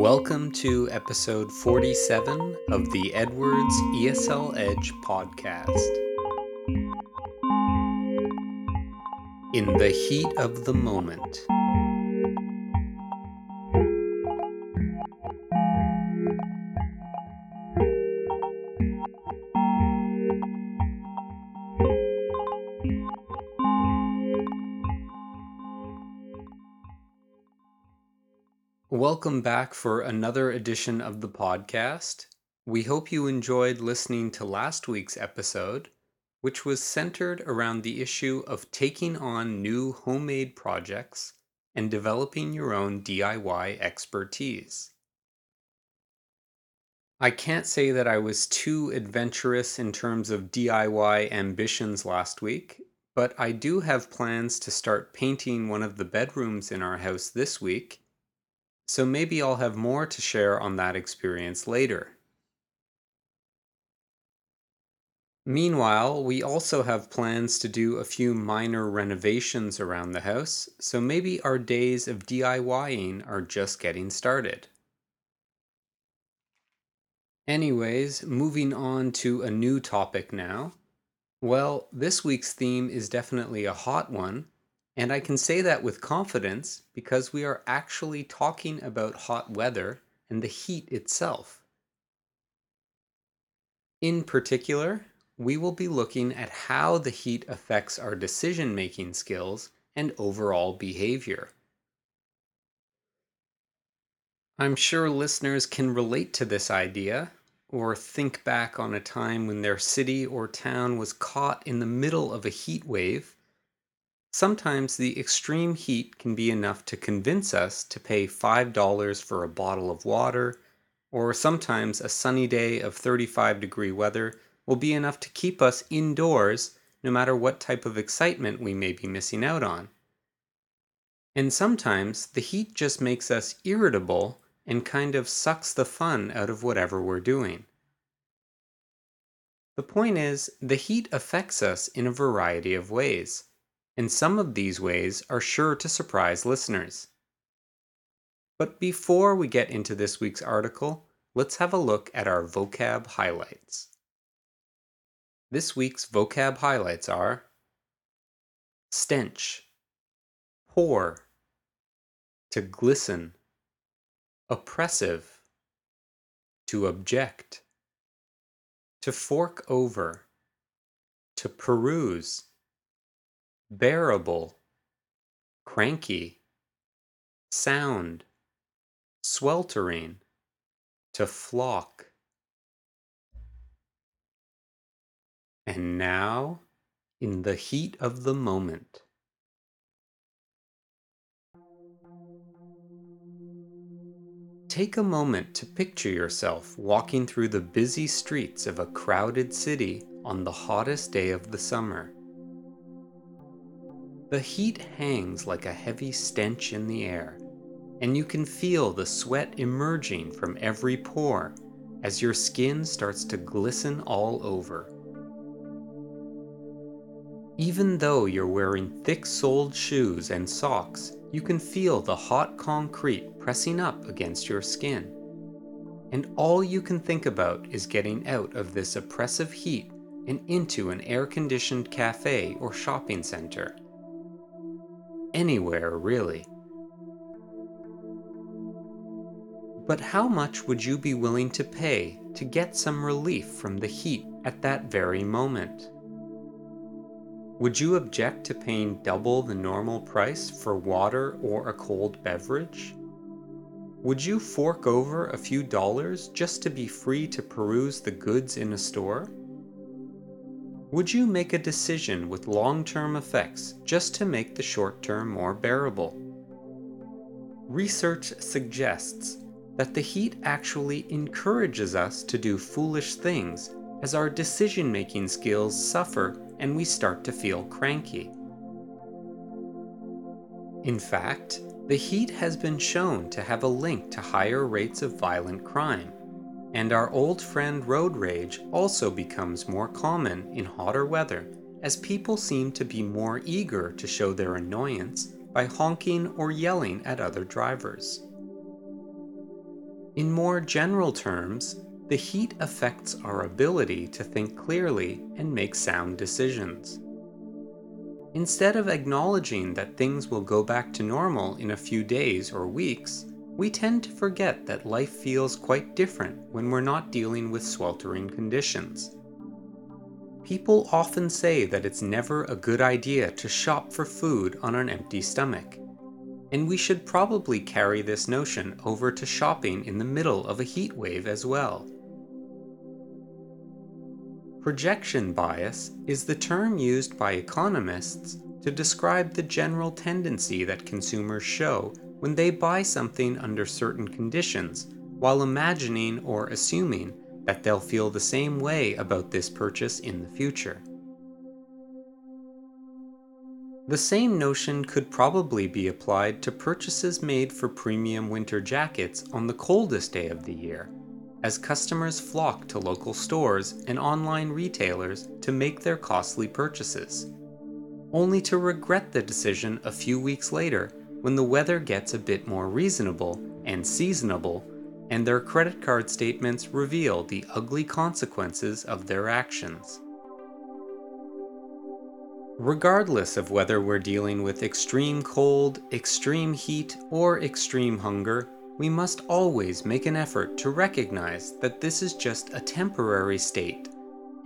Welcome to episode 47 of the Edwards ESL Edge podcast. In the heat of the moment. Welcome back for another edition of the podcast. We hope you enjoyed listening to last week's episode, which was centered around the issue of taking on new homemade projects and developing your own DIY expertise. I can't say that I was too adventurous in terms of DIY ambitions last week, but I do have plans to start painting one of the bedrooms in our house this week. So maybe I'll have more to share on that experience later. Meanwhile, we also have plans to do a few minor renovations around the house, so maybe our days of DIYing are just getting started. Anyways, moving on to a new topic now. Well, this week's theme is definitely a hot one. And I can say that with confidence because we are actually talking about hot weather and the heat itself. In particular, we will be looking at how the heat affects our decision-making skills and overall behavior. I'm sure listeners can relate to this idea, or think back on a time when their city or town was caught in the middle of a heat wave. Sometimes the extreme heat can be enough to convince us to pay $5 for a bottle of water, or sometimes a sunny day of 35-degree weather will be enough to keep us indoors no matter what type of excitement we may be missing out on. And sometimes the heat just makes us irritable and kind of sucks the fun out of whatever we're doing. The point is, the heat affects us in a variety of ways. And some of these ways are sure to surprise listeners. But before we get into this week's article, let's have a look at our vocab highlights. This week's vocab highlights are stench, pour, to glisten, oppressive, to object, to fork over, to peruse, bearable, cranky, sound, sweltering, to flock. And now, in the heat of the moment. Take a moment to picture yourself walking through the busy streets of a crowded city on the hottest day of the summer. The heat hangs like a heavy stench in the air, and you can feel the sweat emerging from every pore as your skin starts to glisten all over. Even though you're wearing thick-soled shoes and socks, you can feel the hot concrete pressing up against your skin. And all you can think about is getting out of this oppressive heat and into an air-conditioned cafe or shopping center. Anywhere, really. But how much would you be willing to pay to get some relief from the heat at that very moment? Would you object to paying double the normal price for water or a cold beverage? Would you fork over a few dollars just to be free to peruse the goods in a store? Would you make a decision with long-term effects just to make the short-term more bearable? Research suggests that the heat actually encourages us to do foolish things as our decision-making skills suffer and we start to feel cranky. In fact, the heat has been shown to have a link to higher rates of violent crime. And our old friend road rage also becomes more common in hotter weather, as people seem to be more eager to show their annoyance by honking or yelling at other drivers. In more general terms, the heat affects our ability to think clearly and make sound decisions. Instead of acknowledging that things will go back to normal in a few days or weeks, we tend to forget that life feels quite different when we're not dealing with sweltering conditions. People often say that it's never a good idea to shop for food on an empty stomach, and we should probably carry this notion over to shopping in the middle of a heat wave as well. Projection bias is the term used by economists to describe the general tendency that consumers show when they buy something under certain conditions while imagining or assuming that they'll feel the same way about this purchase in the future. The same notion could probably be applied to purchases made for premium winter jackets on the coldest day of the year, as customers flock to local stores and online retailers to make their costly purchases, only to regret the decision a few weeks later when the weather gets a bit more reasonable and seasonable, and their credit card statements reveal the ugly consequences of their actions. Regardless of whether we're dealing with extreme cold, extreme heat, or extreme hunger, we must always make an effort to recognize that this is just a temporary state,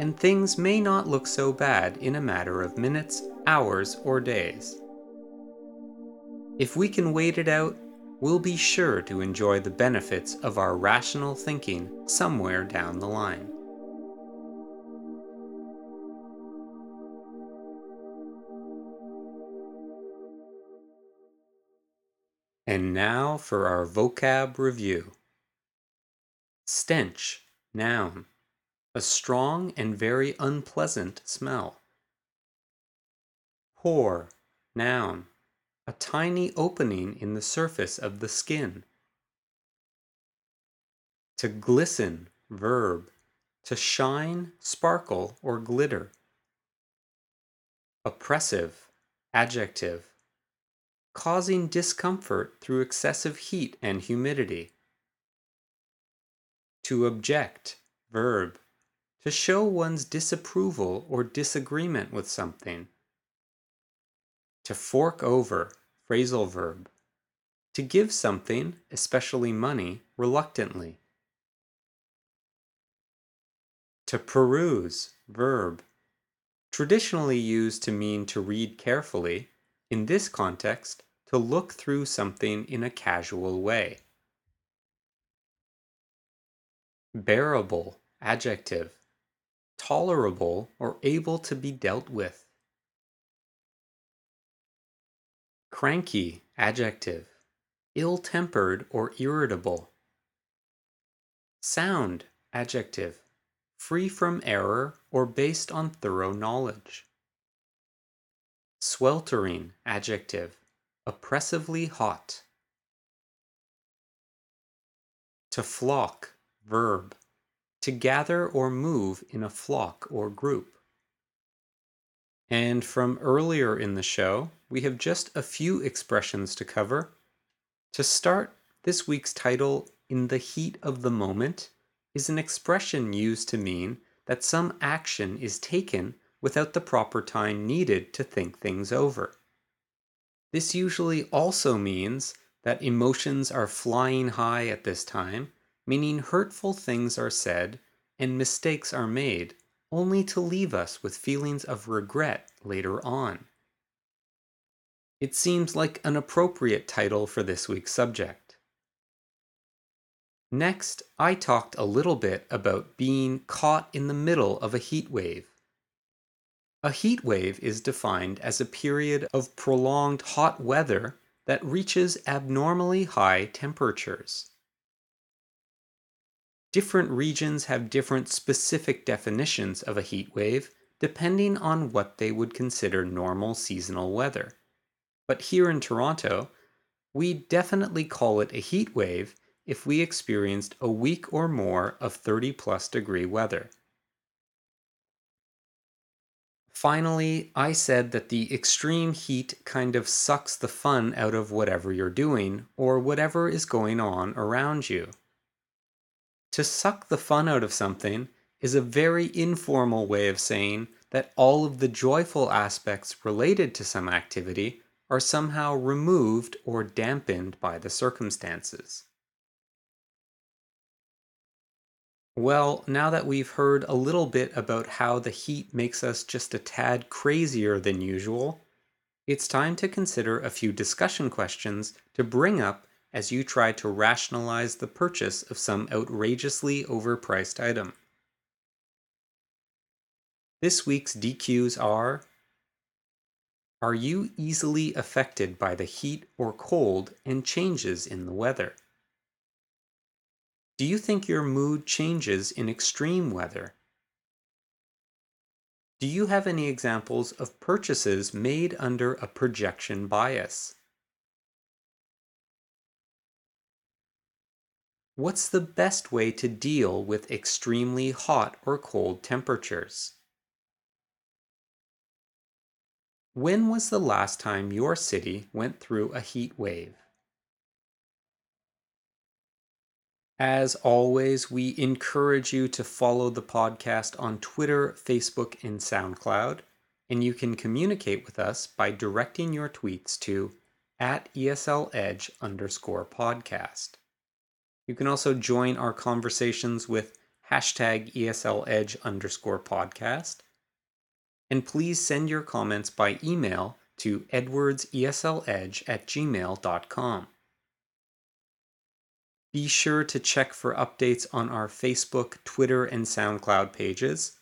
and things may not look so bad in a matter of minutes, hours, or days. If we can wait it out, we'll be sure to enjoy the benefits of our rational thinking somewhere down the line. And now for our vocab review. Stench, noun. A strong and very unpleasant smell. Pore, noun. A tiny opening in the surface of the skin. To glisten, verb. To shine, sparkle, or glitter. Oppressive, adjective. Causing discomfort through excessive heat and humidity. To object, verb. To show one's disapproval or disagreement with something. To fork over, phrasal verb. To give something, especially money, reluctantly. To peruse, verb. Traditionally used to mean to read carefully, in this context, to look through something in a casual way. Bearable, adjective. Tolerable or able to be dealt with. Cranky, adjective. Ill-tempered or irritable. Sound, adjective. Free from error or based on thorough knowledge. Sweltering, adjective. Oppressively hot. To flock, verb. To gather or move in a flock or group. And from earlier in the show, we have just a few expressions to cover. To start, this week's title, "In the Heat of the Moment," is an expression used to mean that some action is taken without the proper time needed to think things over. This usually also means that emotions are flying high at this time, meaning hurtful things are said and mistakes are made, only to leave us with feelings of regret later on. It seems like an appropriate title for this week's subject. Next, I talked a little bit about being caught in the middle of a heat wave. A heat wave is defined as a period of prolonged hot weather that reaches abnormally high temperatures. Different regions have different specific definitions of a heat wave, depending on what they would consider normal seasonal weather. But here in Toronto, we definitely call it a heat wave if we experienced a week or more of 30-plus degree weather. Finally, I said that the extreme heat kind of sucks the fun out of whatever you're doing or whatever is going on around you. To suck the fun out of something is a very informal way of saying that all of the joyful aspects related to some activity are somehow removed or dampened by the circumstances. Well, now that we've heard a little bit about how the heat makes us just a tad crazier than usual, it's time to consider a few discussion questions to bring up as you try to rationalize the purchase of some outrageously overpriced item. This week's DQs are you easily affected by the heat or cold and changes in the weather? Do you think your mood changes in extreme weather? Do you have any examples of purchases made under a projection bias? What's the best way to deal with extremely hot or cold temperatures? When was the last time your city went through a heat wave? As always, we encourage you to follow the podcast on Twitter, Facebook, and SoundCloud, and you can communicate with us by directing your tweets to @ESLEdge_podcast. You can also join our conversations with #ESLEdge_podcast. And please send your comments by email to edwardsesledge@gmail.com. Be sure to check for updates on our Facebook, Twitter, and SoundCloud pages,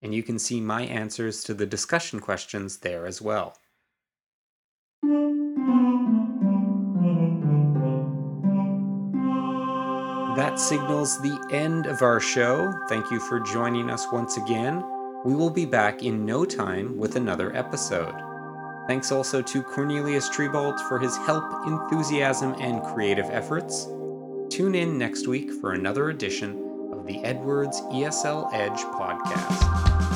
and you can see my answers to the discussion questions there as well. That signals the end of our show. Thank you for joining us once again. We will be back in no time with another episode. Thanks also to Cornelius Trebalt for his help, enthusiasm, and creative efforts. Tune in next week for another edition of the Edwards ESL Edge podcast.